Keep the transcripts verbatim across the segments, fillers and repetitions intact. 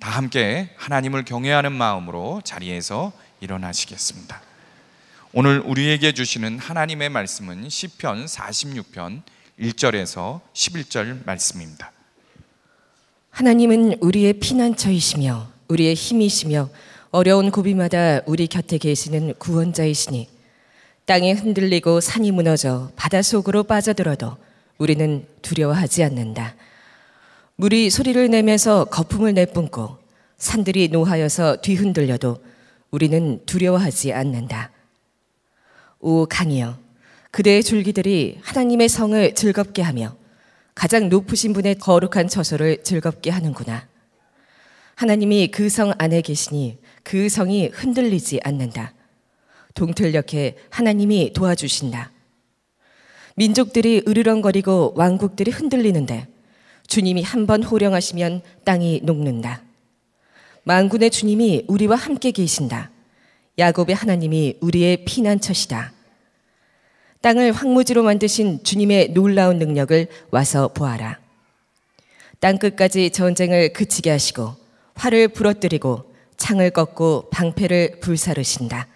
다 함께 하나님을 경외하는 마음으로 자리에서 일어나시겠습니다. 오늘 우리에게 주시는 하나님의 말씀은 시편 사십육 편 일 절에서 십일 절 말씀입니다. 하나님은 우리의 피난처이시며 우리의 힘이시며 어려운 고비마다 우리 곁에 계시는 구원자이시니 땅이 흔들리고 산이 무너져 바다 속으로 빠져들어도 우리는 두려워하지 않는다. 물이 소리를 내면서 거품을 내뿜고 산들이 노하여서 뒤흔들려도 우리는 두려워하지 않는다. 오 강이여, 그대의 줄기들이 하나님의 성을 즐겁게 하며 가장 높으신 분의 거룩한 처소를 즐겁게 하는구나. 하나님이 그 성 안에 계시니 그 성이 흔들리지 않는다. 동틀녘에 하나님이 도와주신다. 민족들이 으르렁거리고 왕국들이 흔들리는데 주님이 한번 호령하시면 땅이 녹는다. 만군의 주님이 우리와 함께 계신다. 야곱의 하나님이 우리의 피난처시다. 땅을 황무지로 만드신 주님의 놀라운 능력을 와서 보아라. 땅끝까지 전쟁을 그치게 하시고 활을 부러뜨리고 창을 꺾고 방패를 불사르신다.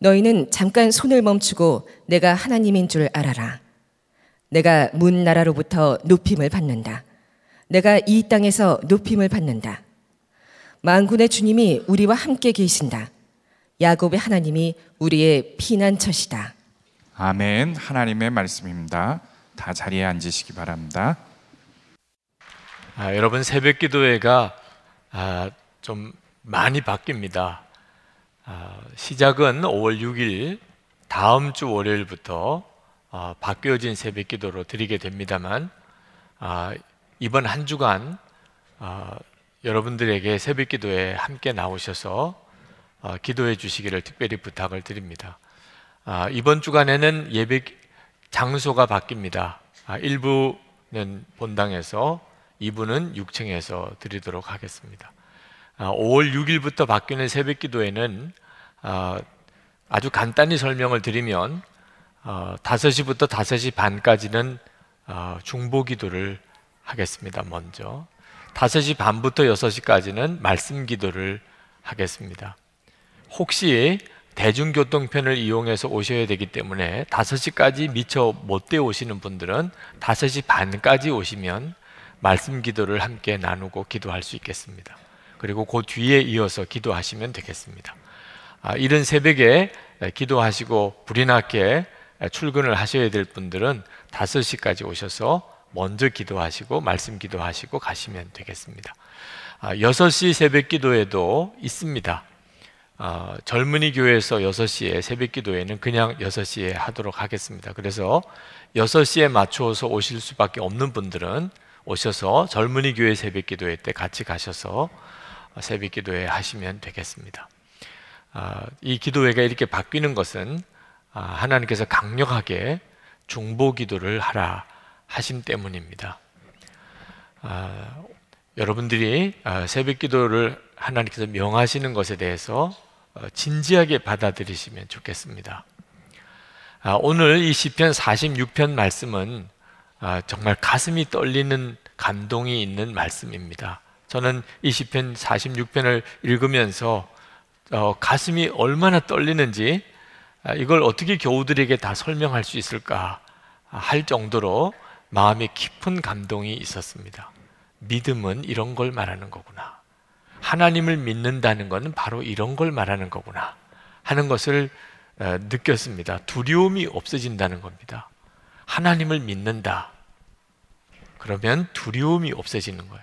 너희는 잠깐 손을 멈추고 내가 하나님인 줄 알아라. 내가 문 나라로부터 높임을 받는다. 내가 이 땅에서 높임을 받는다. 만군의 주님이 우리와 함께 계신다. 야곱의 하나님이 우리의 피난처시다. 아멘. 하나님의 말씀입니다. 다 자리에 앉으시기 바랍니다. 아, 여러분, 새벽기도회가 아, 좀 많이 바뀝니다. 아, 시작은 오월 육일 다음 주 월요일부터 아, 바뀌어진 새벽기도로 드리게 됩니다만 아, 이번 한 주간 아, 여러분들에게 새벽기도에 함께 나오셔서 아, 기도해 주시기를 특별히 부탁을 드립니다. 아, 이번 주간에는 예배 장소가 바뀝니다. 아, 일부는 본당에서, 이부는 육 층에서 드리도록 하겠습니다. 아, 오월 육일부터 바뀌는 새벽기도에는 아, 아주 간단히 설명을 드리면 어, 다섯 시부터 다섯 시 반까지는 어, 중보기도를 하겠습니다. 먼저 다섯 시 반부터 여섯 시까지는 말씀기도를 하겠습니다. 혹시 대중교통편을 이용해서 오셔야 되기 때문에 다섯 시까지 미처 못돼 오시는 분들은 다섯 시 반까지 오시면 말씀기도를 함께 나누고 기도할 수 있겠습니다. 그리고 그 뒤에 이어서 기도하시면 되겠습니다. 아, 이른 새벽에 기도하시고 불이 났게 출근을 하셔야 될 분들은 다섯 시까지 오셔서 먼저 기도하시고 말씀 기도하시고 가시면 되겠습니다. 여섯 시 새벽 기도회도 있습니다. 어, 젊은이 교회에서 여섯 시에 새벽 기도회는 그냥 여섯 시에 하도록 하겠습니다. 그래서 여섯 시에 맞춰서 오실 수밖에 없는 분들은 오셔서 젊은이 교회 새벽 기도회 때 같이 가셔서 새벽 기도회 하시면 되겠습니다. 어, 이 기도회가 이렇게 바뀌는 것은 하나님께서 강력하게 중보기도를 하라 하심 때문입니다. 아, 여러분들이 새벽기도를 하나님께서 명하시는 것에 대해서 진지하게 받아들이시면 좋겠습니다. 아, 오늘 이 시편 사십육 편 말씀은 아, 정말 가슴이 떨리는 감동이 있는 말씀입니다. 저는 이 시편 사십육 편을 읽으면서 어, 가슴이 얼마나 떨리는지 이걸 어떻게 교우들에게 다 설명할 수 있을까 할 정도로 마음에 깊은 감동이 있었습니다. 믿음은 이런 걸 말하는 거구나. 하나님을 믿는다는 것은 바로 이런 걸 말하는 거구나 하는 것을 느꼈습니다. 두려움이 없어진다는 겁니다. 하나님을 믿는다. 그러면 두려움이 없어지는 거예요.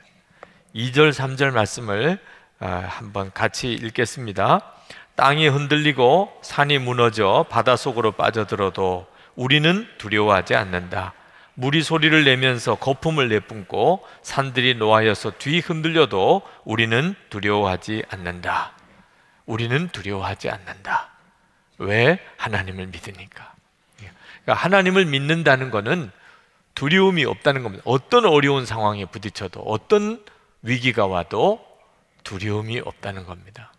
이 절, 삼 절 말씀을 한번 같이 읽겠습니다. 땅이 흔들리고 산이 무너져 바다 속으로 빠져들어도 우리는 두려워하지 않는다. 물이 소리를 내면서 거품을 내뿜고 산들이 노하여서 뒤 흔들려도 우리는 두려워하지 않는다. 우리는 두려워하지 않는다. 왜? 하나님을 믿으니까. 그러니까 하나님을 믿는다는 것은 두려움이 없다는 겁니다. 어떤 어려운 상황에 부딪혀도, 어떤 위기가 와도 두려움이 없다는 겁니다.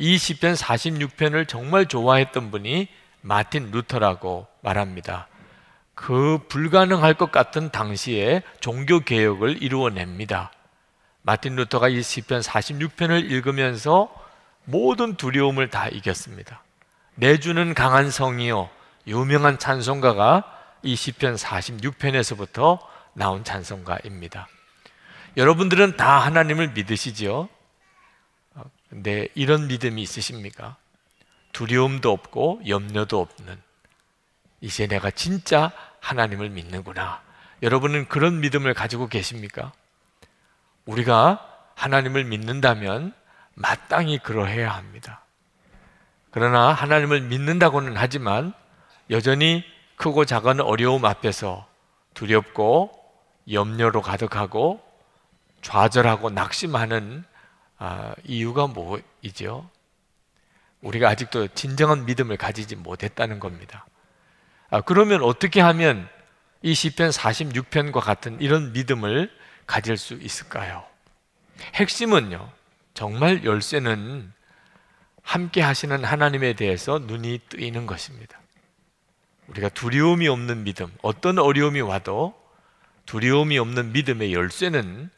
이 시편 사십육 편을 정말 좋아했던 분이 마틴 루터라고 말합니다. 그 불가능할 것 같은 당시에 종교개혁을 이루어냅니다. 마틴 루터가 이 시편 사십육 편을 읽으면서 모든 두려움을 다 이겼습니다. 내주는 강한 성이요, 유명한 찬송가가 이 시편 사십육 편에서부터 나온 찬송가입니다. 여러분들은 다 하나님을 믿으시지요? 근데 이런 믿음이 있으십니까? 두려움도 없고 염려도 없는, 이제 내가 진짜 하나님을 믿는구나. 여러분은 그런 믿음을 가지고 계십니까? 우리가 하나님을 믿는다면 마땅히 그러해야 합니다. 그러나 하나님을 믿는다고는 하지만 여전히 크고 작은 어려움 앞에서 두렵고 염려로 가득하고 좌절하고 낙심하는 이유가 뭐이죠? 우리가 아직도 진정한 믿음을 가지지 못했다는 겁니다. 그러면 어떻게 하면 이 시편 사십육 편과 같은 이런 믿음을 가질 수 있을까요? 핵심은요, 정말 열쇠는 함께 하시는 하나님에 대해서 눈이 뜨이는 것입니다. 우리가 두려움이 없는 믿음, 어떤 어려움이 와도 두려움이 없는 믿음의 열쇠는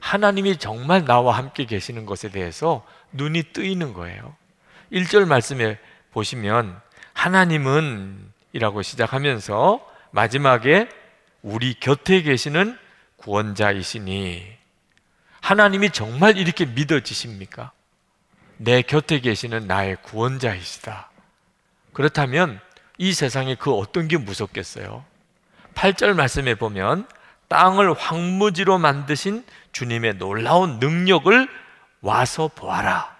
하나님이 정말 나와 함께 계시는 것에 대해서 눈이 뜨이는 거예요. 일 절 말씀에 보시면 하나님은 이라고 시작하면서 마지막에 우리 곁에 계시는 구원자이시니, 하나님이 정말 이렇게 믿어지십니까? 내 곁에 계시는 나의 구원자이시다. 그렇다면 이 세상에 그 어떤 게 무섭겠어요? 팔 절 말씀에 보면 땅을 황무지로 만드신 주님의 놀라운 능력을 와서 보아라.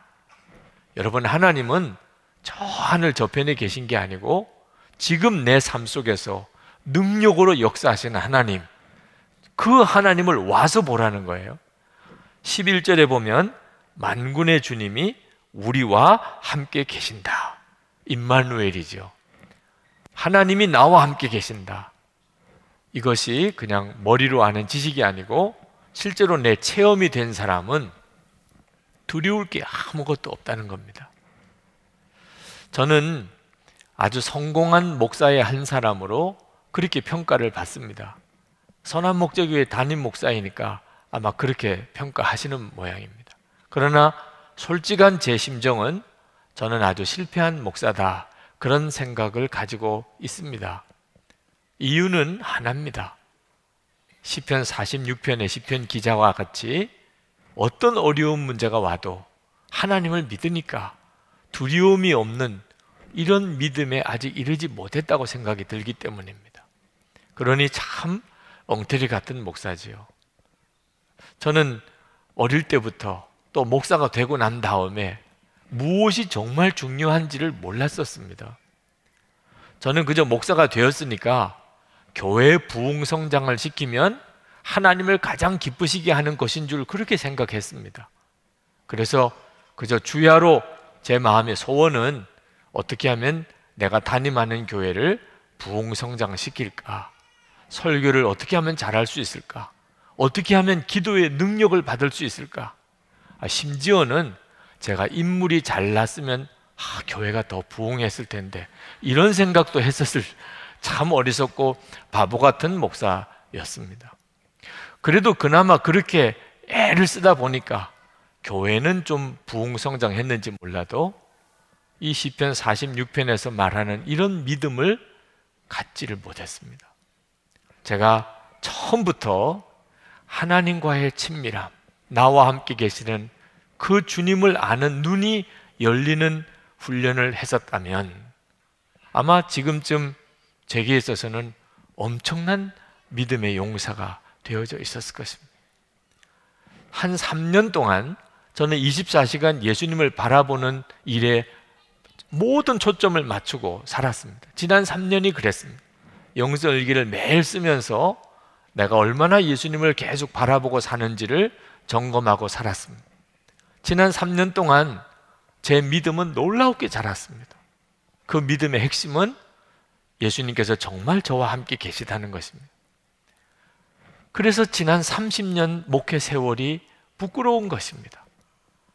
여러분, 하나님은 저 하늘 저편에 계신 게 아니고 지금 내 삶 속에서 능력으로 역사하시는 하나님, 그 하나님을 와서 보라는 거예요. 십일 절에 보면 만군의 주님이 우리와 함께 계신다. 임마누엘이죠. 하나님이 나와 함께 계신다. 이것이 그냥 머리로 아는 지식이 아니고 실제로 내 체험이 된 사람은 두려울 게 아무것도 없다는 겁니다. 저는 아주 성공한 목사의 한 사람으로 그렇게 평가를 받습니다. 선한 목자교회 담임 목사이니까 아마 그렇게 평가하시는 모양입니다. 그러나 솔직한 제 심정은 저는 아주 실패한 목사다, 그런 생각을 가지고 있습니다. 이유는 하나입니다. 시편 사십육 편의 시편 기자와 같이 어떤 어려운 문제가 와도 하나님을 믿으니까 두려움이 없는 이런 믿음에 아직 이르지 못했다고 생각이 들기 때문입니다. 그러니 참 엉터리 같은 목사지요. 저는 어릴 때부터 또 목사가 되고 난 다음에 무엇이 정말 중요한지를 몰랐었습니다. 저는 그저 목사가 되었으니까 교회 부흥 성장을 시키면 하나님을 가장 기쁘시게 하는 것인 줄 그렇게 생각했습니다. 그래서 그저 주야로 제 마음의 소원은 어떻게 하면 내가 담임하는 교회를 부흥 성장시킬까? 설교를 어떻게 하면 잘할 수 있을까? 어떻게 하면 기도의 능력을 받을 수 있을까? 심지어는 제가 인물이 잘났으면 아, 교회가 더 부흥했을 텐데, 이런 생각도 했었을, 참 어리석고 바보 같은 목사였습니다. 그래도 그나마 그렇게 애를 쓰다 보니까 교회는 좀 부흥 성장했는지 몰라도 이 시편 사십육 편에서 말하는 이런 믿음을 갖지를 못했습니다. 제가 처음부터 하나님과의 친밀함, 나와 함께 계시는 그 주님을 아는 눈이 열리는 훈련을 했었다면 아마 지금쯤 제게 있어서는 엄청난 믿음의 용사가 되어져 있었을 것입니다. 한 삼 년 동안 저는 이십사 시간 예수님을 바라보는 일에 모든 초점을 맞추고 살았습니다. 지난 삼 년이 그랬습니다. 영성일기를 매일 쓰면서 내가 얼마나 예수님을 계속 바라보고 사는지를 점검하고 살았습니다. 지난 삼 년 동안 제 믿음은 놀랍게 자랐습니다. 그 믿음의 핵심은 예수님께서 정말 저와 함께 계시다는 것입니다. 그래서 지난 삼십 년 목회 세월이 부끄러운 것입니다.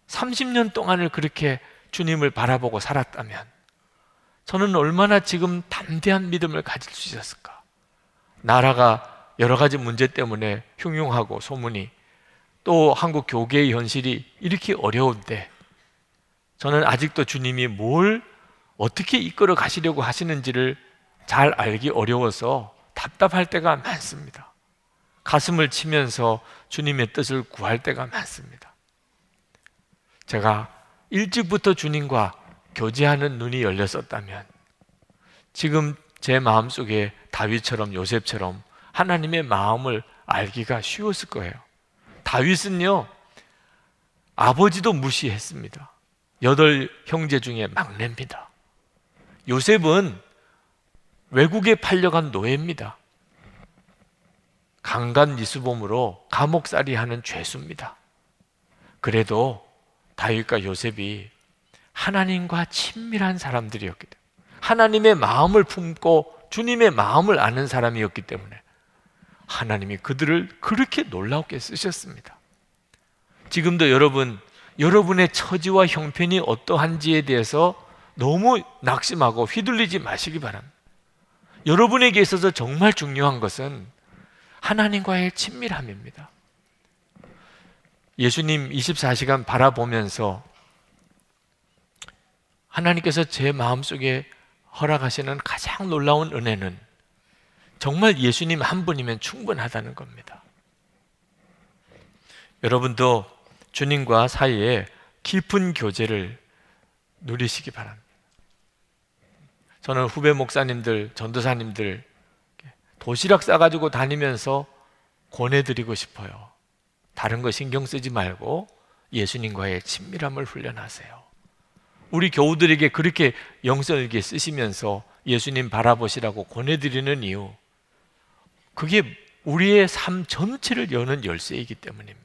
삼십 년 동안을 그렇게 주님을 바라보고 살았다면 저는 얼마나 지금 담대한 믿음을 가질 수 있었을까? 나라가 여러 가지 문제 때문에 흉흉하고 소문이 또 한국 교계의 현실이 이렇게 어려운데 저는 아직도 주님이 뭘 어떻게 이끌어 가시려고 하시는지를 잘 알기 어려워서 답답할 때가 많습니다. 가슴을 치면서 주님의 뜻을 구할 때가 많습니다. 제가 일찍부터 주님과 교제하는 눈이 열렸었다면 지금 제 마음속에 다윗처럼 요셉처럼 하나님의 마음을 알기가 쉬웠을 거예요. 다윗은요, 아버지도 무시했습니다. 여덟 형제 중에 막내입니다. 요셉은 외국에 팔려간 노예입니다. 강간 미수범으로 감옥살이 하는 죄수입니다. 그래도 다윗과 요셉이 하나님과 친밀한 사람들이었기 때문에, 하나님의 마음을 품고 주님의 마음을 아는 사람이었기 때문에 하나님이 그들을 그렇게 놀랍게 쓰셨습니다. 지금도 여러분, 여러분의 처지와 형편이 어떠한지에 대해서 너무 낙심하고 휘둘리지 마시기 바랍니다. 여러분에게 있어서 정말 중요한 것은 하나님과의 친밀함입니다. 예수님 이십사 시간 바라보면서 하나님께서 제 마음속에 허락하시는 가장 놀라운 은혜는 정말 예수님 한 분이면 충분하다는 겁니다. 여러분도 주님과 사이에 깊은 교제를 누리시기 바랍니다. 저는 후배 목사님들, 전도사님들 도시락 싸가지고 다니면서 권해드리고 싶어요. 다른 거 신경 쓰지 말고 예수님과의 친밀함을 훈련하세요. 우리 교우들에게 그렇게 영성있게 쓰시면서 예수님 바라보시라고 권해드리는 이유, 그게 우리의 삶 전체를 여는 열쇠이기 때문입니다.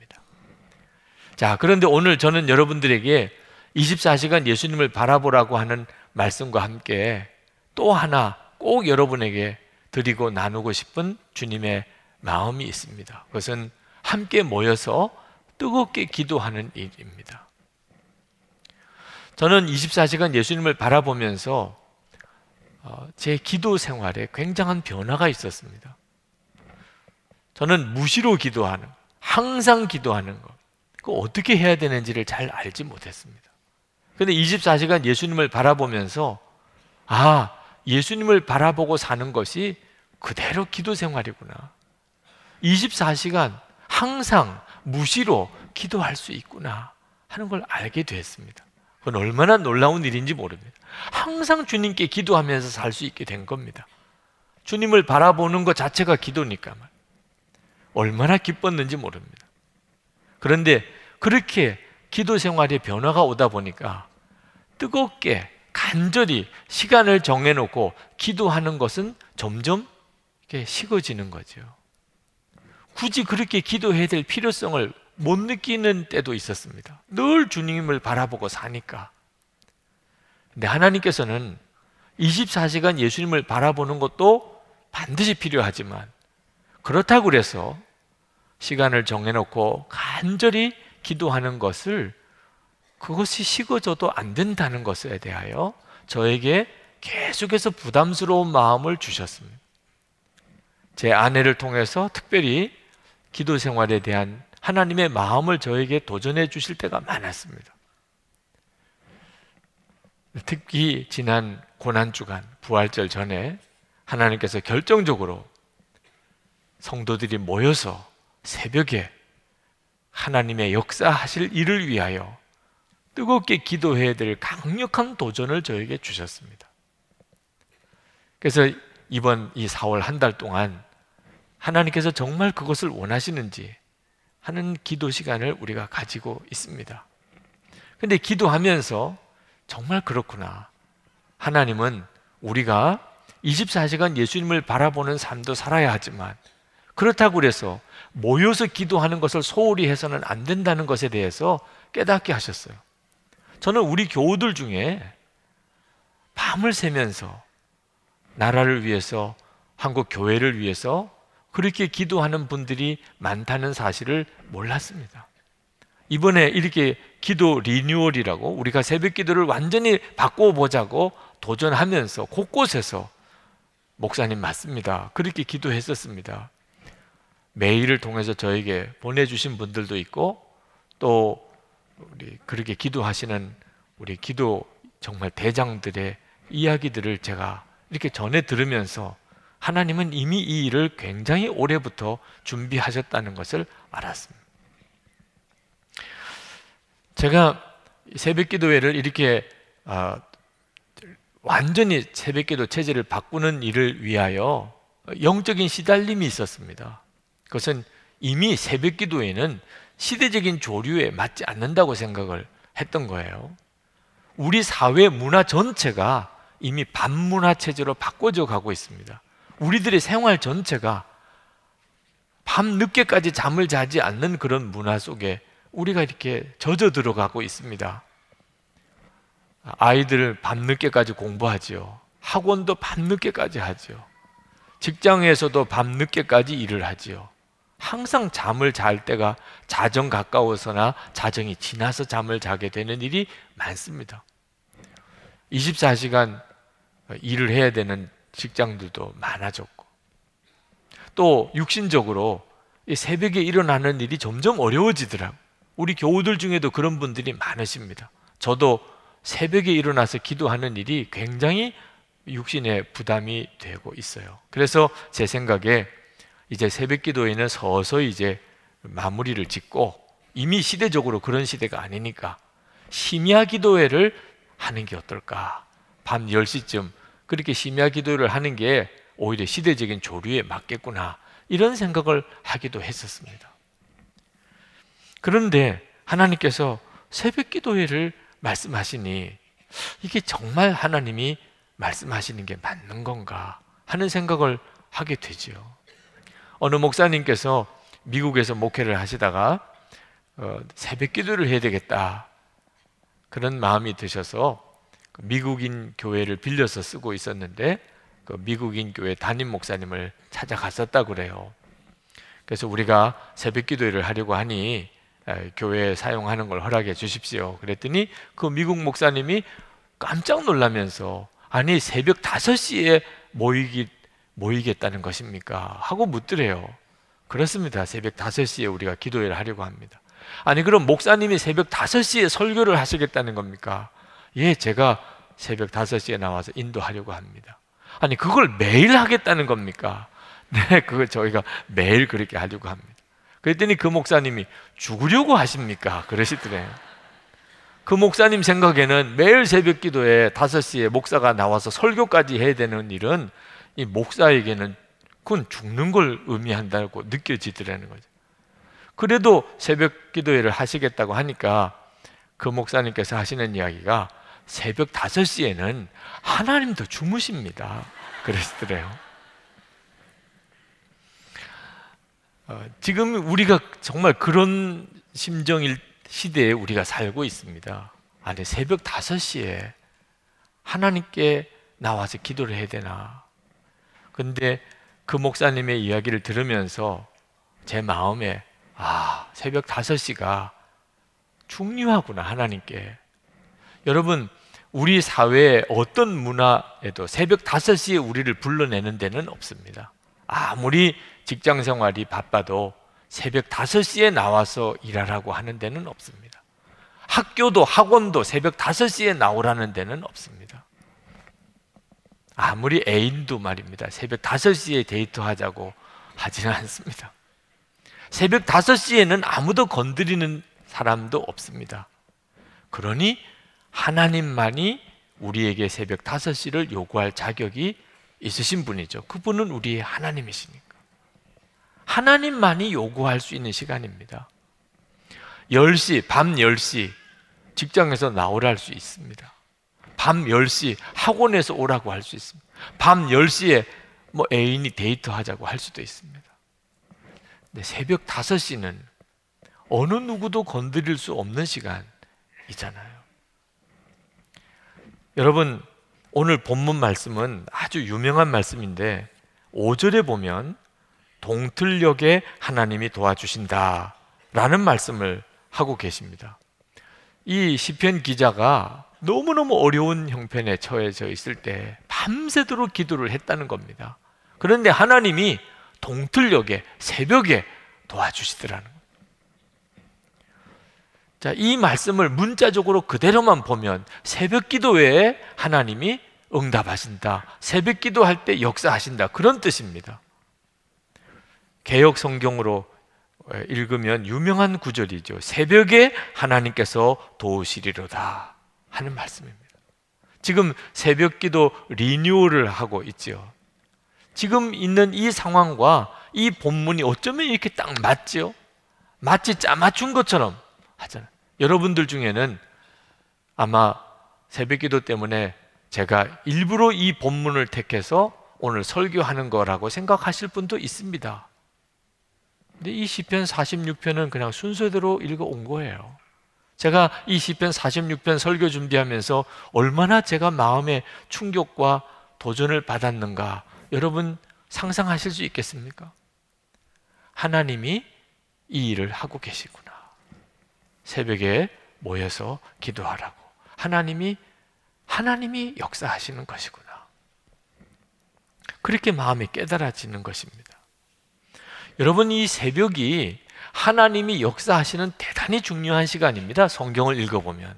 자, 그런데 오늘 저는 여러분들에게 이십사 시간 예수님을 바라보라고 하는 말씀과 함께 또 하나 꼭 여러분에게 드리고 나누고 싶은 주님의 마음이 있습니다. 그것은 함께 모여서 뜨겁게 기도하는 일입니다. 저는 이십사 시간 예수님을 바라보면서 제 기도 생활에 굉장한 변화가 있었습니다. 저는 무시로 기도하는, 항상 기도하는 것, 그거 어떻게 해야 되는지를 잘 알지 못했습니다. 그런데 이십사 시간 예수님을 바라보면서 아, 예수님을 바라보고 사는 것이 그대로 기도 생활이구나. 이십사 시간 항상 무시로 기도할 수 있구나 하는 걸 알게 됐습니다. 그건 얼마나 놀라운 일인지 모릅니다. 항상 주님께 기도하면서 살 수 있게 된 겁니다. 주님을 바라보는 것 자체가 기도니까 말이에요. 얼마나 기뻤는지 모릅니다. 그런데 그렇게 기도 생활에 변화가 오다 보니까 뜨겁게 간절히 시간을 정해놓고 기도하는 것은 점점 이렇게 식어지는 거죠. 굳이 그렇게 기도해야 될 필요성을 못 느끼는 때도 있었습니다. 늘 주님을 바라보고 사니까. 근데 하나님께서는 이십사 시간 예수님을 바라보는 것도 반드시 필요하지만 그렇다고 해서 시간을 정해놓고 간절히 기도하는 것을, 그것이 식어져도 안 된다는 것에 대하여 저에게 계속해서 부담스러운 마음을 주셨습니다. 제 아내를 통해서 특별히 기도 생활에 대한 하나님의 마음을 저에게 도전해 주실 때가 많았습니다. 특히 지난 고난주간, 부활절 전에 하나님께서 결정적으로 성도들이 모여서 새벽에 하나님의 역사하실 일을 위하여 뜨겁게 기도해야 될 강력한 도전을 저에게 주셨습니다. 그래서 이번 이 사월 한 달 동안 하나님께서 정말 그것을 원하시는지 하는 기도 시간을 우리가 가지고 있습니다. 근데 기도하면서 정말 그렇구나, 하나님은 우리가 이십사 시간 예수님을 바라보는 삶도 살아야 하지만 그렇다고 해서 모여서 기도하는 것을 소홀히 해서는 안 된다는 것에 대해서 깨닫게 하셨어요. 저는 우리 교우들 중에 밤을 새면서 나라를 위해서, 한국 교회를 위해서 그렇게 기도하는 분들이 많다는 사실을 몰랐습니다. 이번에 이렇게 기도 리뉴얼이라고 우리가 새벽 기도를 완전히 바꿔보자고 도전하면서 곳곳에서 목사님 맞습니다, 그렇게 기도했었습니다. 메일을 통해서 저에게 보내주신 분들도 있고, 또 우리 그렇게 기도하시는 우리 기도 정말 대장들의 이야기들을 제가 이렇게 전해 들으면서 하나님은 이미 이 일을 굉장히 오래부터 준비하셨다는 것을 알았습니다. 제가 새벽기도회를 이렇게 어, 완전히 새벽기도 체제를 바꾸는 일을 위하여 영적인 시달림이 있었습니다. 그것은 이미 새벽기도회는 시대적인 조류에 맞지 않는다고 생각을 했던 거예요. 우리 사회 문화 전체가 이미 반문화 체제로 바꿔져 가고 있습니다. 우리들의 생활 전체가 밤늦게까지 잠을 자지 않는 그런 문화 속에 우리가 이렇게 젖어 들어가고 있습니다. 아이들 밤늦게까지 공부하지요. 학원도 밤늦게까지 하지요. 직장에서도 밤늦게까지 일을 하지요. 항상 잠을 잘 때가 자정 가까워서나 자정이 지나서 잠을 자게 되는 일이 많습니다. 이십사 시간 일을 해야 되는 직장들도 많아졌고, 또 육신적으로 새벽에 일어나는 일이 점점 어려워지더라고요. 우리 교우들 중에도 그런 분들이 많으십니다. 저도 새벽에 일어나서 기도하는 일이 굉장히 육신의 부담이 되고 있어요. 그래서 제 생각에 이제 새벽 기도에는 서서히 이제 마무리를 짓고, 이미 시대적으로 그런 시대가 아니니까 심야 기도회를 하는 게 어떨까. 밤 열 시쯤 그렇게 심야 기도를 하는 게 오히려 시대적인 조류에 맞겠구나, 이런 생각을 하기도 했었습니다. 그런데 하나님께서 새벽 기도회를 말씀하시니 이게 정말 하나님이 말씀하시는 게 맞는 건가 하는 생각을 하게 되지요. 어느 목사님께서 미국에서 목회를 하시다가 어, 새벽 기도를 해야 되겠다 그런 마음이 드셔서 미국인 교회를 빌려서 쓰고 있었는데, 그 미국인 교회 담임 목사님을 찾아갔었다고 그래요. 그래서 우리가 새벽 기도회를 하려고 하니 에, 교회에 사용하는 걸 허락해 주십시오 그랬더니, 그 미국 목사님이 깜짝 놀라면서 아니 새벽 다섯 시에 모이기 모이겠다는 것입니까? 하고 묻더래요. 그렇습니다. 새벽 다섯 시에 우리가 기도회를 하려고 합니다. 아니 그럼 목사님이 새벽 다섯 시에 설교를 하시겠다는 겁니까? 예, 제가 새벽 다섯 시에 나와서 인도하려고 합니다. 아니 그걸 매일 하겠다는 겁니까? 네, 그걸 저희가 매일 그렇게 하려고 합니다. 그랬더니 그 목사님이 죽으려고 하십니까? 그러시더래요. 그 목사님 생각에는 매일 새벽 기도에 다섯 시에 목사가 나와서 설교까지 해야 되는 일은 이 목사에게는 그건 죽는 걸 의미한다고 느껴지더라는 거죠. 그래도 새벽 기도회를 하시겠다고 하니까 그 목사님께서 하시는 이야기가 새벽 다섯 시에는 하나님도 주무십니다 그러시더래요. 어, 지금 우리가 정말 그런 심정일 시대에 우리가 살고 있습니다. 아니 새벽 다섯 시에 하나님께 나와서 기도를 해야 되나. 근데 그 목사님의 이야기를 들으면서 제 마음에 아, 새벽 다섯 시가 중요하구나, 하나님께. 여러분, 우리 사회의 어떤 문화에도 새벽 다섯 시에 우리를 불러내는 데는 없습니다. 아무리 직장 생활이 바빠도 새벽 다섯 시에 나와서 일하라고 하는 데는 없습니다. 학교도 학원도 새벽 다섯 시에 나오라는 데는 없습니다. 아무리 애인도 말입니다. 새벽 다섯 시에 데이트하자고 하지는 않습니다. 새벽 다섯 시에는 아무도 건드리는 사람도 없습니다. 그러니 하나님만이 우리에게 새벽 다섯 시를 요구할 자격이 있으신 분이죠. 그분은 우리의 하나님이시니까. 하나님만이 요구할 수 있는 시간입니다. 열 시, 밤 열 시 직장에서 나오라 할 수 있습니다. 밤 열 시 학원에서 오라고 할 수 있습니다. 밤 열 시에 뭐 애인이 데이트하자고 할 수도 있습니다. 근데 새벽 다섯 시는 어느 누구도 건드릴 수 없는 시간이잖아요. 여러분, 오늘 본문 말씀은 아주 유명한 말씀인데 오 절에 보면 동틀녘에 하나님이 도와주신다 라는 말씀을 하고 계십니다. 이 시편 기자가 너무너무 어려운 형편에 처해져 있을 때 밤새도록 기도를 했다는 겁니다. 그런데 하나님이 동틀녘에, 새벽에 도와주시더라는 거예요. 자, 이 말씀을 문자적으로 그대로만 보면 새벽기도에 하나님이 응답하신다, 새벽기도할 때 역사하신다, 그런 뜻입니다. 개역 성경으로 읽으면 유명한 구절이죠. 새벽에 하나님께서 도우시리로다 하는 말씀입니다. 지금 새벽기도 리뉴얼을 하고 있죠. 지금 있는 이 상황과 이 본문이 어쩌면 이렇게 딱 맞죠. 마치 짜맞춘 것처럼 하잖아요. 여러분들 중에는 아마 새벽기도 때문에 제가 일부러 이 본문을 택해서 오늘 설교하는 거라고 생각하실 분도 있습니다. 근데 이 시편 사십육 편은 그냥 순서대로 읽어온 거예요. 제가 이 시편 사십육 편 설교 준비하면서 얼마나 제가 마음의 충격과 도전을 받았는가 여러분 상상하실 수 있겠습니까? 하나님이 이 일을 하고 계시구나. 새벽에 모여서 기도하라고. 하나님이 하나님이 역사하시는 것이구나. 그렇게 마음이 깨달아지는 것입니다. 여러분, 이 새벽이 하나님이 역사하시는 대단히 중요한 시간입니다. 성경을 읽어보면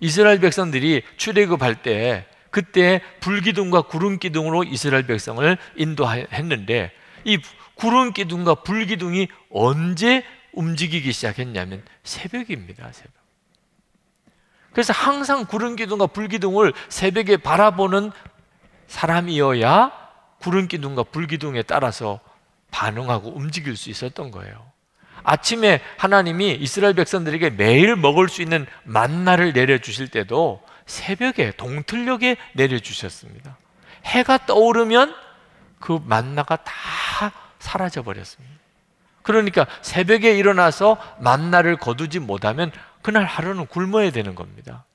이스라엘 백성들이 출애굽할 때 그때 불기둥과 구름기둥으로 이스라엘 백성을 인도했는데 이 구름기둥과 불기둥이 언제 움직이기 시작했냐면 새벽입니다. 새벽. 그래서 항상 구름기둥과 불기둥을 새벽에 바라보는 사람이어야 구름기둥과 불기둥에 따라서 반응하고 움직일 수 있었던 거예요. 아침에 하나님이 이스라엘 백성들에게 매일 먹을 수 있는 만나를 내려주실 때도 새벽에 동틀녘에 내려주셨습니다. 해가 떠오르면 그 만나가 다 사라져버렸습니다. 그러니까 새벽에 일어나서 만나를 거두지 못하면 그날 하루는 굶어야 되는 겁니다.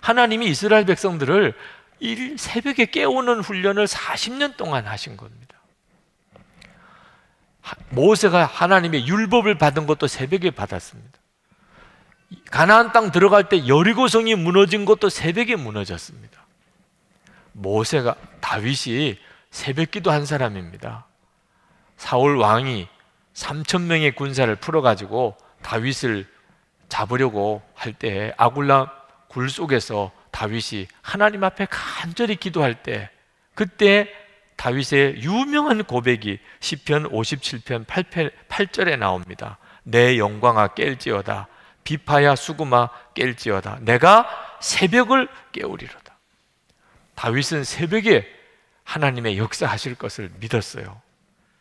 하나님이 이스라엘 백성들을 일 새벽에 깨우는 훈련을 사십 년 동안 하신 겁니다. 모세가 하나님의 율법을 받은 것도 새벽에 받았습니다. 가나안 땅 들어갈 때 여리고성이 무너진 것도 새벽에 무너졌습니다. 모세가 다윗이 새벽기도 한 사람입니다. 사울 왕이 삼천 명의 군사를 풀어가지고 다윗을 잡으려고 할 때 아굴람 굴 속에서 다윗이 하나님 앞에 간절히 기도할 때 그때 다윗의 유명한 고백이 시편 오십칠 편 팔 절에 나옵니다. 내 영광아 깰지어다, 비파야 수구마 깰지어다, 내가 새벽을 깨우리로다. 다윗은 새벽에 하나님의 역사하실 것을 믿었어요.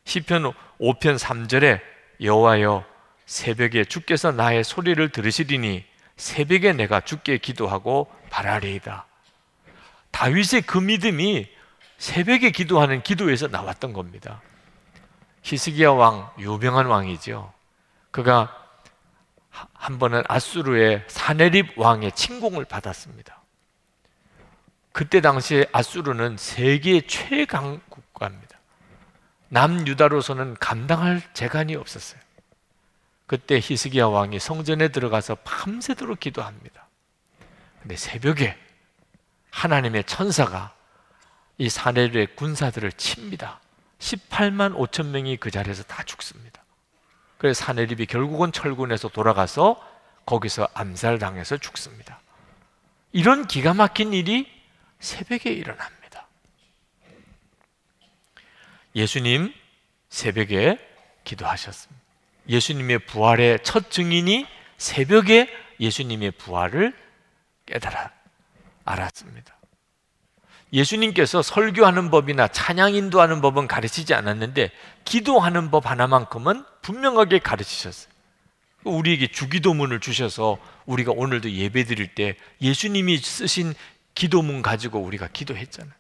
시편 오 편 삼 절에 여호와여 새벽에 주께서 나의 소리를 들으시리니 새벽에 내가 주께 기도하고 바라리이다. 다윗의 그 믿음이 새벽에 기도하는 기도에서 나왔던 겁니다. 히스기야 왕, 유명한 왕이죠. 그가 한 번은 아수르의 사네립 왕의 침공을 받았습니다. 그때 당시에 아수르는 세계 최강 국가입니다. 남유다로서는 감당할 재간이 없었어요. 그때 히스기야 왕이 성전에 들어가서 밤새도록 기도합니다. 근데 새벽에 하나님의 천사가 이 사네립의 군사들을 칩니다. 십팔만 오천 명이 그 자리에서 다 죽습니다. 그래서 사네립이 결국은 철군에서 돌아가서 거기서 암살당해서 죽습니다. 이런 기가 막힌 일이 새벽에 일어납니다. 예수님 새벽에 기도하셨습니다. 예수님의 부활의 첫 증인이 새벽에 예수님의 부활을 깨달아 알았습니다. 예수님께서 설교하는 법이나 찬양 인도하는 법은 가르치지 않았는데 기도하는 법 하나만큼은 분명하게 가르치셨어요. 우리에게 주기도문을 주셔서 우리가 오늘도 예배 드릴 때 예수님이 쓰신 기도문 가지고 우리가 기도했잖아요.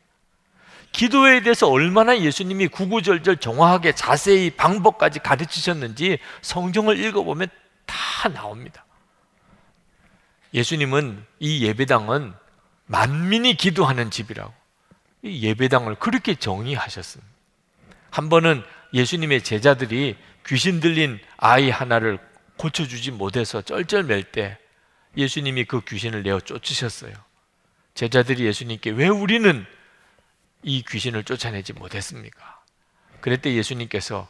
기도에 대해서 얼마나 예수님이 구구절절 정확하게 자세히 방법까지 가르치셨는지 성경을 읽어보면 다 나옵니다. 예수님은 이 예배당은 만민이 기도하는 집이라고 이 예배당을 그렇게 정의하셨습니다. 한 번은 예수님의 제자들이 귀신 들린 아이 하나를 고쳐주지 못해서 쩔쩔맬 때 예수님이 그 귀신을 내어 쫓으셨어요. 제자들이 예수님께 왜 우리는 이 귀신을 쫓아내지 못했습니까? 그랬더니 예수님께서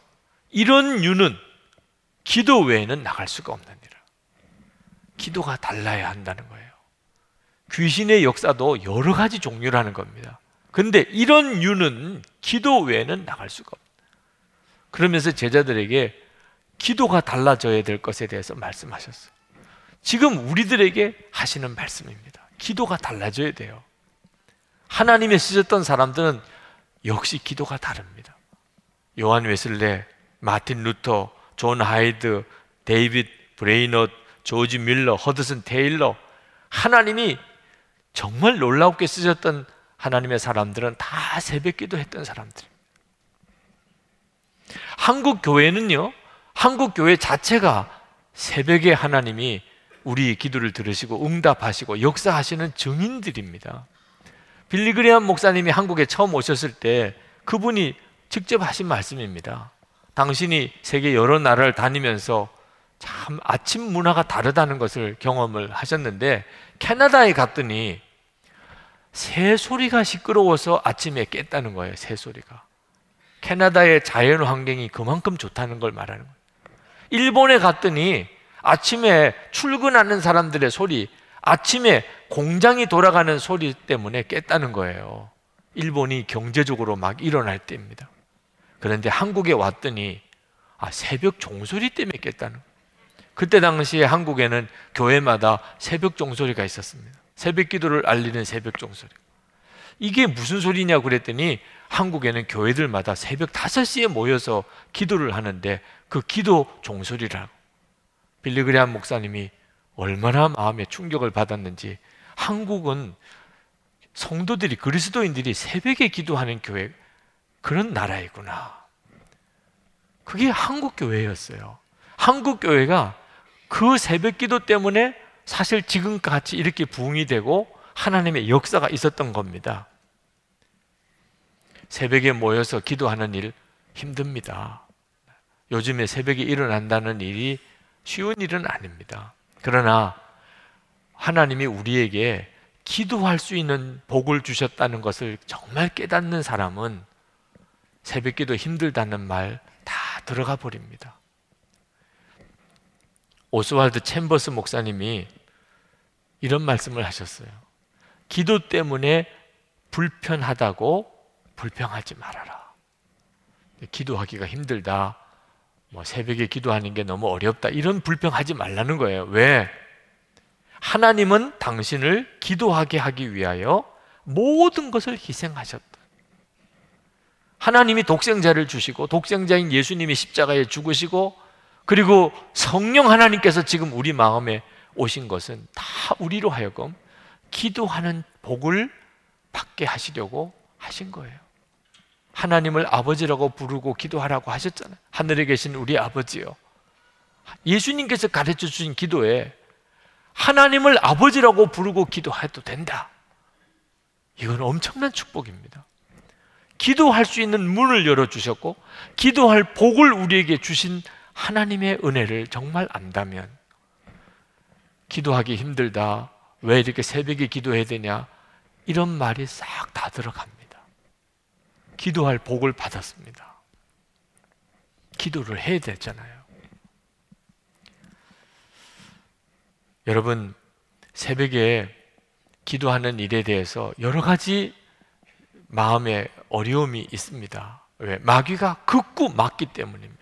이런 유는 기도 외에는 나갈 수가 없느니라. 기도가 달라야 한다는 거예요. 귀신의 역사도 여러 가지 종류라는 겁니다. 근데 이런 유는 기도 외에는 나갈 수가 없다. 그러면서 제자들에게 기도가 달라져야 될 것에 대해서 말씀하셨어요. 지금 우리들에게 하시는 말씀입니다. 기도가 달라져야 돼요. 하나님의 쓰셨던 사람들은 역시 기도가 다릅니다. 요한 웨슬레, 마틴 루터, 존 하이드, 데이빗 브레이너드, 조지 밀러, 허드슨 테일러, 하나님이 정말 놀랍게 쓰셨던 하나님의 사람들은 다 새벽기도 했던 사람들입니다. 한국 교회는요, 한국 교회 자체가 새벽에 하나님이 우리 기도를 들으시고 응답하시고 역사하시는 증인들입니다. 빌리 그레이엄 목사님이 한국에 처음 오셨을 때 그분이 직접 하신 말씀입니다. 당신이 세계 여러 나라를 다니면서 참 아침 문화가 다르다는 것을 경험을 하셨는데, 캐나다에 갔더니 새 소리가 시끄러워서 아침에 깼다는 거예요. 새 소리가. 캐나다의 자연 환경이 그만큼 좋다는 걸 말하는 거예요. 일본에 갔더니 아침에 출근하는 사람들의 소리, 아침에 공장이 돌아가는 소리 때문에 깼다는 거예요. 일본이 경제적으로 막 일어날 때입니다. 그런데 한국에 왔더니 아, 새벽 종소리 때문에 깼다는 거예요. 그때 당시에 한국에는 교회마다 새벽 종소리가 있었습니다. 새벽 기도를 알리는 새벽 종소리. 이게 무슨 소리냐 그랬더니 한국에는 교회들마다 새벽 다섯 시에 모여서 기도를 하는데 그 기도 종소리라고. 빌리 그레이엄 목사님이 얼마나 마음에 충격을 받았는지, 한국은 성도들이, 그리스도인들이 새벽에 기도하는 교회, 그런 나라이구나. 그게 한국 교회였어요. 한국 교회가 그 새벽 기도 때문에 사실 지금같이 이렇게 부흥이 되고 하나님의 역사가 있었던 겁니다. 새벽에 모여서 기도하는 일 힘듭니다. 요즘에 새벽에 일어난다는 일이 쉬운 일은 아닙니다. 그러나 하나님이 우리에게 기도할 수 있는 복을 주셨다는 것을 정말 깨닫는 사람은 새벽기도 힘들다는 말 다 들어가 버립니다. 오스월드 챔버스 목사님이 이런 말씀을 하셨어요. 기도 때문에 불편하다고 불평하지 말아라. 기도하기가 힘들다, 뭐 새벽에 기도하는 게 너무 어렵다, 이런 불평하지 말라는 거예요. 왜? 하나님은 당신을 기도하게 하기 위하여 모든 것을 희생하셨다. 하나님이 독생자를 주시고, 독생자인 예수님이 십자가에 죽으시고, 그리고 성령 하나님께서 지금 우리 마음에 오신 것은 다 우리로 하여금 기도하는 복을 받게 하시려고 하신 거예요. 하나님을 아버지라고 부르고 기도하라고 하셨잖아요. 하늘에 계신 우리 아버지요. 예수님께서 가르쳐 주신 기도에 하나님을 아버지라고 부르고 기도해도 된다. 이건 엄청난 축복입니다. 기도할 수 있는 문을 열어주셨고 기도할 복을 우리에게 주신 하나님의 은혜를 정말 안다면, 기도하기 힘들다, 왜 이렇게 새벽에 기도해야 되냐, 이런 말이 싹 다 들어갑니다. 기도할 복을 받았습니다. 기도를 해야 되잖아요. 여러분, 새벽에 기도하는 일에 대해서 여러 가지 마음의 어려움이 있습니다. 왜? 마귀가 극구 막기 때문입니다.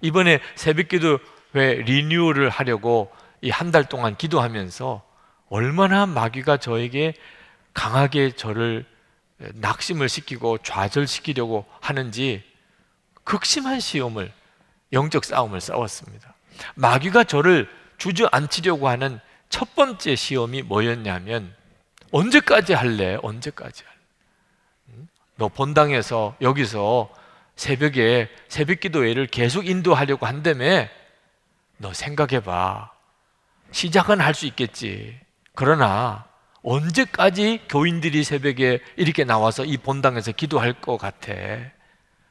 이번에 새벽기도 왜 리뉴얼을 하려고 이 한 달 동안 기도하면서 얼마나 마귀가 저에게 강하게 저를 낙심을 시키고 좌절시키려고 하는지 극심한 시험을, 영적 싸움을 싸웠습니다. 마귀가 저를 주저앉히려고 하는 첫 번째 시험이 뭐였냐면, 언제까지 할래? 언제까지 할래? 너 본당에서 여기서 새벽에 새벽기도회를 계속 인도하려고 한다며, 너 생각해봐. 시작은 할 수 있겠지. 그러나 언제까지 교인들이 새벽에 이렇게 나와서 이 본당에서 기도할 것 같아?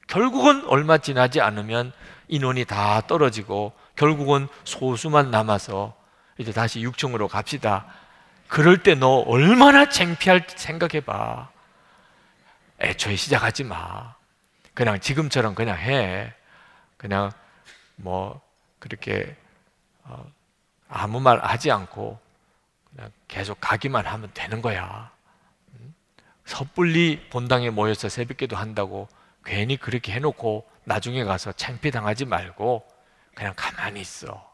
결국은 얼마 지나지 않으면 인원이 다 떨어지고 결국은 소수만 남아서 이제 다시 육 층으로 갑시다. 그럴 때 너 얼마나 창피할지 생각해봐. 애초에 시작하지 마. 그냥 지금처럼 그냥 해. 그냥 뭐 그렇게 어, 아무 말 하지 않고 그냥 계속 가기만 하면 되는 거야. 음? 섣불리 본당에 모여서 새벽기도 한다고 괜히 그렇게 해놓고 나중에 가서 창피당하지 말고 그냥 가만히 있어.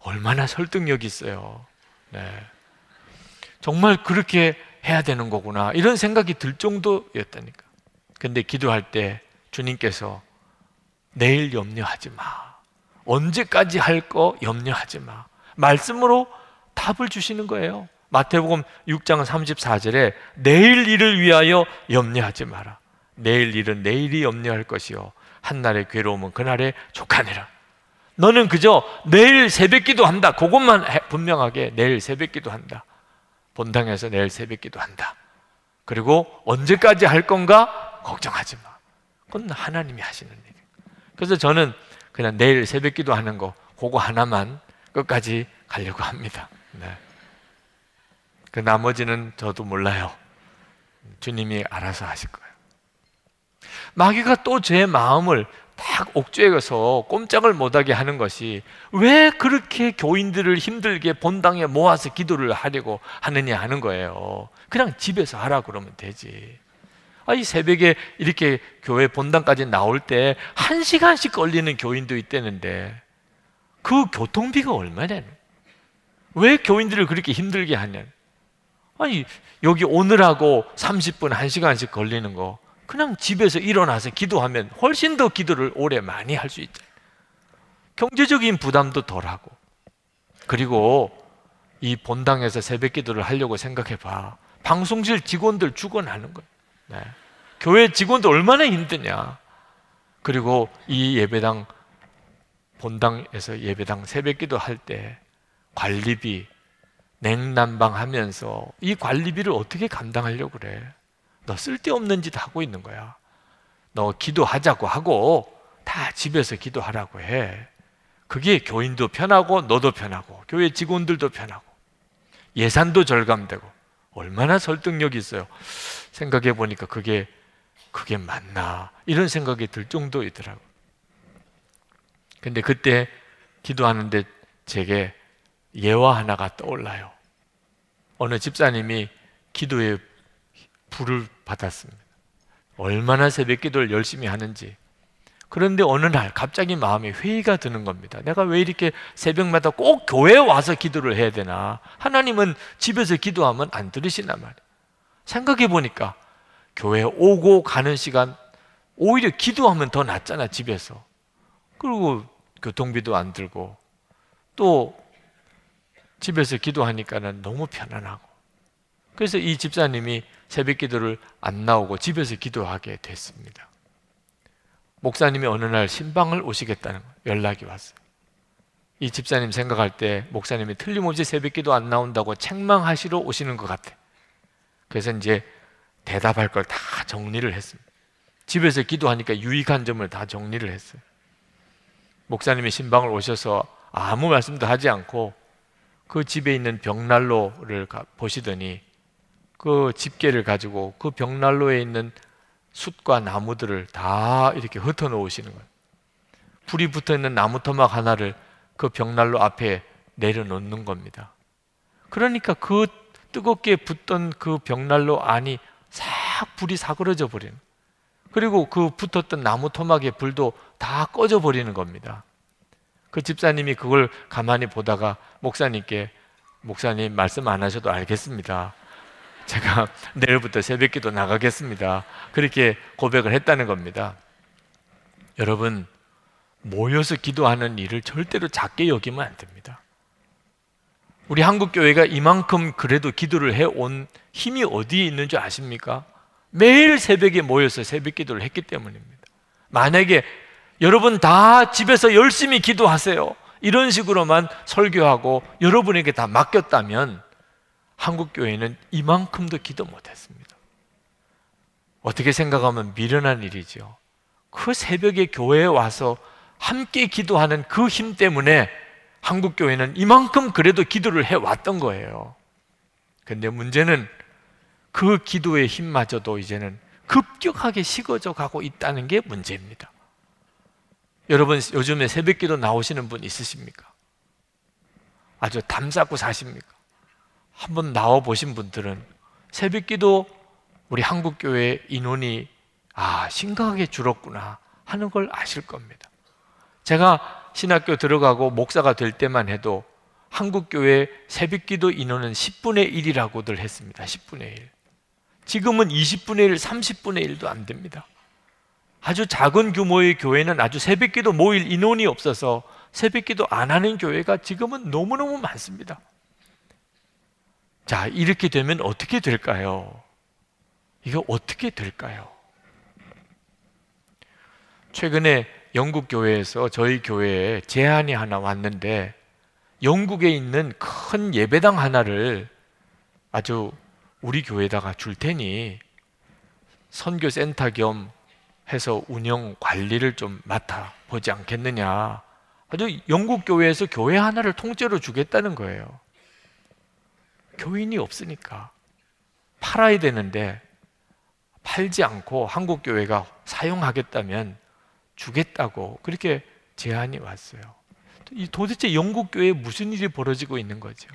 얼마나 설득력이 있어요. 네. 정말 그렇게 해야 되는 거구나 이런 생각이 들 정도였다니까. 근데 기도할 때 주님께서 내일 염려하지 마, 언제까지 할 거 염려하지 마 말씀으로 답을 주시는 거예요. 마태복음 육 장 삼십사 절에 내일 일을 위하여 염려하지 마라. 내일 일은 내일이 염려할 것이요 한날의 괴로움은 그날에 족하니라. 너는 그저 내일 새벽기도 한다, 그것만 해, 분명하게 내일 새벽기도 한다, 본당에서 내일 새벽기도 한다, 그리고 언제까지 할 건가 걱정하지 마. 그건 하나님이 하시는 일이에요. 그래서 저는 그냥 내일 새벽기도 하는 거 그거 하나만 끝까지 가려고 합니다. 네. 그 나머지는 저도 몰라요. 주님이 알아서 하실 거예요. 마귀가 또 제 마음을 딱 옥죄어서 꼼짝을 못하게 하는 것이 왜 그렇게 교인들을 힘들게 본당에 모아서 기도를 하려고 하느냐 하는 거예요. 그냥 집에서 하라 그러면 되지. 아, 이 새벽에 이렇게 교회 본당까지 나올 때 한 시간씩 걸리는 교인도 있다는데 그 교통비가 얼마냐? 왜 교인들을 그렇게 힘들게 하냐? 아니 여기 오느라고 삼십 분, 한 시간씩 걸리는 거 그냥 집에서 일어나서 기도하면 훨씬 더 기도를 오래 많이 할 수 있잖아요. 경제적인 부담도 덜하고. 그리고 이 본당에서 새벽 기도를 하려고 생각해봐. 방송실 직원들 죽어나는 거예요. 네. 교회 직원도 얼마나 힘드냐. 그리고 이 예배당 본당에서 예배당 새벽 기도할 때 관리비, 냉난방 하면서 이 관리비를 어떻게 감당하려고 그래. 너 쓸데없는 짓 하고 있는 거야. 너 기도하자고 하고 다 집에서 기도하라고 해. 그게 교인도 편하고 너도 편하고 교회 직원들도 편하고 예산도 절감되고 얼마나 설득력이 있어요. 생각해 보니까 그게 그게 맞나 이런 생각이 들 정도이더라고. 근데 그때 기도하는데 제게 예화 하나가 떠올라요. 어느 집사님이 기도에 불을 받았습니다. 얼마나 새벽 기도를 열심히 하는지. 그런데 어느 날 갑자기 마음에 회의가 드는 겁니다. 내가 왜 이렇게 새벽마다 꼭 교회에 와서 기도를 해야 되나. 하나님은 집에서 기도하면 안 들으시나 말이에요. 생각해 보니까 교회에 오고 가는 시간 오히려 기도하면 더 낫잖아 집에서. 그리고 교통비도 안 들고 또 집에서 기도하니까는 너무 편안하고. 그래서 이 집사님이 새벽 기도를 안 나오고 집에서 기도하게 됐습니다. 목사님이 어느 날 신방을 오시겠다는 연락이 왔어요. 이 집사님 생각할 때 목사님이 틀림없이 새벽 기도 안 나온다고 책망하시러 오시는 것 같아. 그래서 이제 대답할 걸 다 정리를 했습니다. 집에서 기도하니까 유익한 점을 다 정리를 했어요. 목사님이 신방을 오셔서 아무 말씀도 하지 않고 그 집에 있는 벽난로를 보시더니 그 집게를 가지고 그 벽난로에 있는 숯과 나무들을 다 이렇게 흩어놓으시는 거예요. 불이 붙어있는 나무 토막 하나를 그 벽난로 앞에 내려놓는 겁니다. 그러니까 그 뜨겁게 붙던 그 벽난로 안이 싹 불이 사그러져 버리는, 그리고 그 붙었던 나무 토막의 불도 다 꺼져 버리는 겁니다. 그 집사님이 그걸 가만히 보다가 목사님께, 목사님 말씀 안 하셔도 알겠습니다. 제가 내일부터 새벽기도 나가겠습니다. 그렇게 고백을 했다는 겁니다. 여러분, 모여서 기도하는 일을 절대로 작게 여기면 안 됩니다. 우리 한국교회가 이만큼 그래도 기도를 해온 힘이 어디에 있는 줄 아십니까? 매일 새벽에 모여서 새벽기도를 했기 때문입니다. 만약에 여러분 다 집에서 열심히 기도하세요 이런 식으로만 설교하고 여러분에게 다 맡겼다면 한국교회는 이만큼도 기도 못했습니다. 어떻게 생각하면 미련한 일이죠. 그 새벽에 교회에 와서 함께 기도하는 그 힘 때문에 한국교회는 이만큼 그래도 기도를 해왔던 거예요. 근데 문제는 그 기도의 힘마저도 이제는 급격하게 식어져 가고 있다는 게 문제입니다. 여러분 요즘에 새벽기도 나오시는 분 있으십니까? 아주 담쌓고 사십니까? 한번 나와보신 분들은 새벽기도 우리 한국교회 인원이 아 심각하게 줄었구나 하는 걸 아실 겁니다. 제가 신학교 들어가고 목사가 될 때만 해도 한국교회 새벽기도 인원은 십분의 일이라고들 했습니다. 십분의 일. 지금은 이십분의 일, 삼십분의 일도 안 됩니다. 아주 작은 규모의 교회는 아주 새벽기도 모일 인원이 없어서 새벽기도 안 하는 교회가 지금은 너무너무 많습니다. 자, 이렇게 되면 어떻게 될까요? 이거 어떻게 될까요? 최근에 영국 교회에서 저희 교회에 제안이 하나 왔는데, 영국에 있는 큰 예배당 하나를 아주 우리 교회에다가 줄 테니 선교센터 겸 해서 운영 관리를 좀 맡아보지 않겠느냐. 아주 영국 교회에서 교회 하나를 통째로 주겠다는 거예요. 교인이 없으니까 팔아야 되는데 팔지 않고 한국 교회가 사용하겠다면 주겠다고 그렇게 제안이 왔어요. 도대체 영국 교회에 무슨 일이 벌어지고 있는 거죠?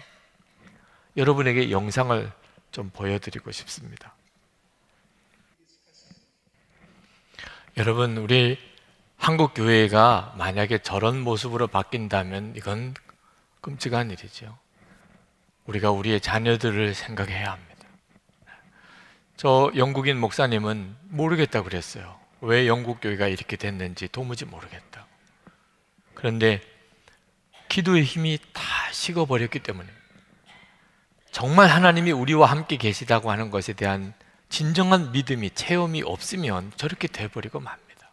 여러분에게 영상을 좀 보여드리고 싶습니다. 여러분, 우리 한국 교회가 만약에 저런 모습으로 바뀐다면 이건 끔찍한 일이죠. 우리가 우리의 자녀들을 생각해야 합니다. 저 영국인 목사님은 모르겠다고 그랬어요. 왜 영국 교회가 이렇게 됐는지 도무지 모르겠다고. 그런데 기도의 힘이 다 식어버렸기 때문에 정말 하나님이 우리와 함께 계시다고 하는 것에 대한 진정한 믿음이, 체험이 없으면 저렇게 돼버리고 맙니다.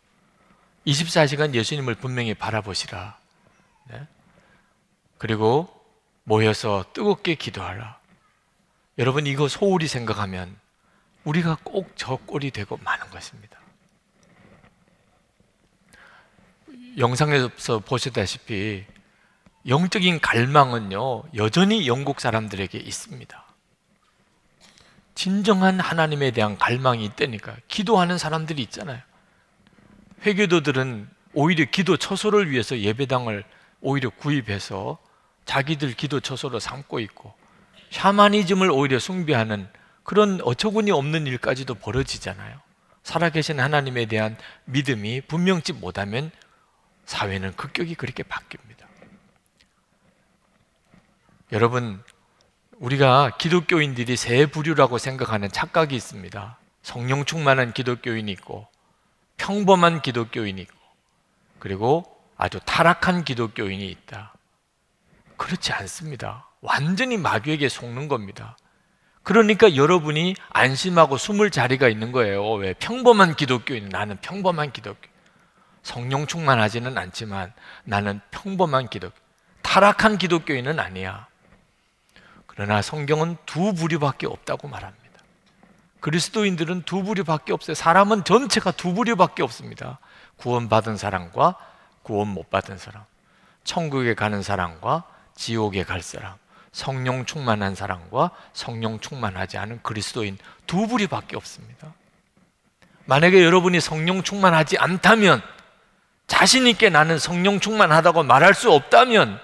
이십사 시간 예수님을 분명히 바라보시라. 네? 그리고 모여서 뜨겁게 기도하라. 여러분, 이거 소홀히 생각하면 우리가 꼭 저 꼴이 되고 마는 것입니다. 영상에서 보시다시피 영적인 갈망은요, 여전히 영국 사람들에게 있습니다. 진정한 하나님에 대한 갈망이 있다니까. 기도하는 사람들이 있잖아요. 회교도들은 오히려 기도 처소를 위해서 예배당을 오히려 구입해서 자기들 기도 처소로 삼고 있고, 샤머니즘을 오히려 숭배하는 그런 어처구니 없는 일까지도 벌어지잖아요. 살아계신 하나님에 대한 믿음이 분명치 못하면 사회는 급격히 그렇게 바뀝니다. 여러분, 우리가 기독교인들이 세 부류라고 생각하는 착각이 있습니다. 성령 충만한 기독교인이 있고, 평범한 기독교인이 있고, 그리고 아주 타락한 기독교인이 있다. 그렇지 않습니다. 완전히 마귀에게 속는 겁니다. 그러니까 여러분이 안심하고 숨을 자리가 있는 거예요. 왜? 평범한 기독교인, 나는 평범한 기독교, 성령 충만하지는 않지만 나는 평범한 기독교, 타락한 기독교인은 아니야. 그러나 성경은 두 부류밖에 없다고 말합니다. 그리스도인들은 두 부류밖에 없어요. 사람은 전체가 두 부류밖에 없습니다. 구원받은 사람과 구원 못 받은 사람, 천국에 가는 사람과 지옥에 갈 사람, 성령 충만한 사람과 성령 충만하지 않은 그리스도인, 두 부류밖에 없습니다. 만약에 여러분이 성령 충만하지 않다면, 자신 있게 나는 성령 충만하다고 말할 수 없다면,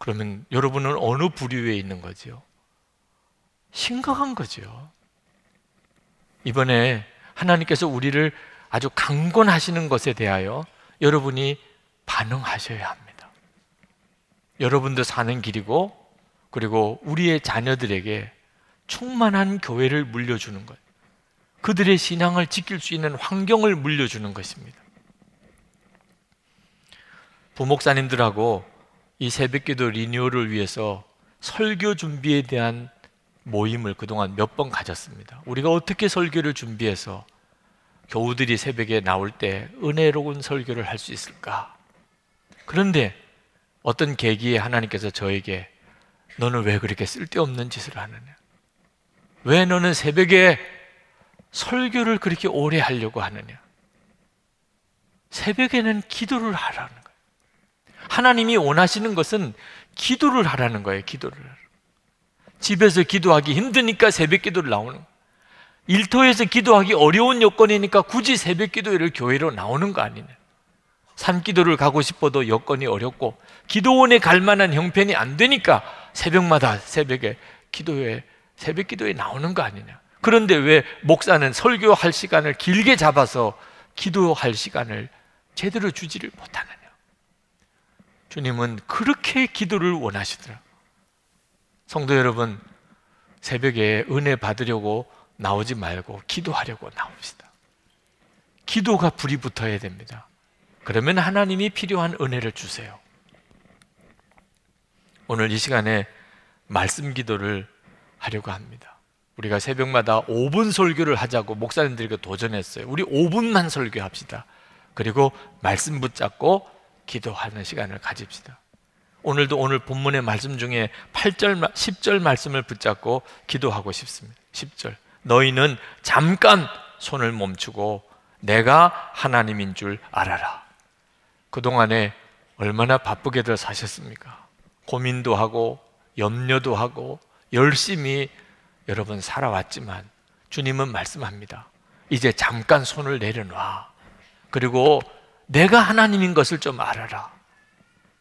그러면 여러분은 어느 부류에 있는 거지요? 심각한 거죠. 이번에 하나님께서 우리를 아주 강권하시는 것에 대하여 여러분이 반응하셔야 합니다. 여러분도 사는 길이고, 그리고 우리의 자녀들에게 충만한 교회를 물려주는 것, 그들의 신앙을 지킬 수 있는 환경을 물려주는 것입니다. 부목사님들하고 이 새벽기도 리뉴얼을 위해서 설교 준비에 대한 모임을 그동안 몇 번 가졌습니다. 우리가 어떻게 설교를 준비해서 교우들이 새벽에 나올 때 은혜로운 설교를 할 수 있을까? 그런데 어떤 계기에 하나님께서 저에게, 너는 왜 그렇게 쓸데없는 짓을 하느냐? 왜 너는 새벽에 설교를 그렇게 오래 하려고 하느냐? 새벽에는 기도를 하라는 거예요. 하나님이 원하시는 것은 기도를 하라는 거예요. 기도를. 집에서 기도하기 힘드니까 새벽 기도를 나오는 거예요. 일터에서 기도하기 어려운 여건이니까 굳이 새벽 기도회를 교회로 나오는 거 아니냐. 산기도를 가고 싶어도 여건이 어렵고 기도원에 갈 만한 형편이 안 되니까 새벽마다 새벽에 기도회, 새벽 기도에 나오는 거 아니냐. 그런데 왜 목사는 설교할 시간을 길게 잡아서 기도할 시간을 제대로 주지를 못하느냐. 주님은 그렇게 기도를 원하시더라. 성도 여러분, 새벽에 은혜 받으려고 나오지 말고 기도하려고 나옵시다. 기도가 불이 붙어야 됩니다. 그러면 하나님이 필요한 은혜를 주세요. 오늘 이 시간에 말씀 기도를 하려고 합니다. 우리가 새벽마다 오 분 설교를 하자고 목사님들에게 도전했어요. 우리 오 분만 설교합시다. 그리고 말씀 붙잡고 기도하는 시간을 가집시다. 오늘도 오늘 본문의 말씀 중에 팔 절, 십 절 말씀을 붙잡고 기도하고 싶습니다. 십 절, 너희는 잠깐 손을 멈추고 내가 하나님인 줄 알아라. 그동안에 얼마나 바쁘게들 사셨습니까? 고민도 하고 염려도 하고 열심히 여러분 살아왔지만 주님은 말씀합니다. 이제 잠깐 손을 내려놔. 그리고 내가 하나님인 것을 좀 알아라.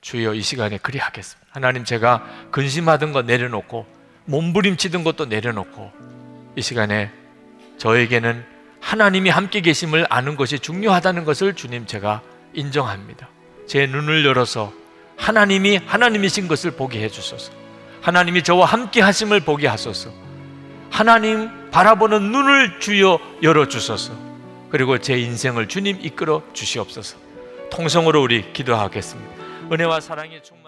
주여, 이 시간에 그리하겠습니다. 하나님, 제가 근심하던 거 내려놓고 몸부림치던 것도 내려놓고 이 시간에 저에게는 하나님이 함께 계심을 아는 것이 중요하다는 것을 주님, 제가 인정합니다. 제 눈을 열어서 하나님이 하나님이신 것을 보게 해주소서. 하나님이 저와 함께 하심을 보게 하소서. 하나님 바라보는 눈을 주여 열어주소서. 그리고 제 인생을 주님 이끌어 주시옵소서. 통성으로 우리 기도하겠습니다. 은혜와 사랑의 충만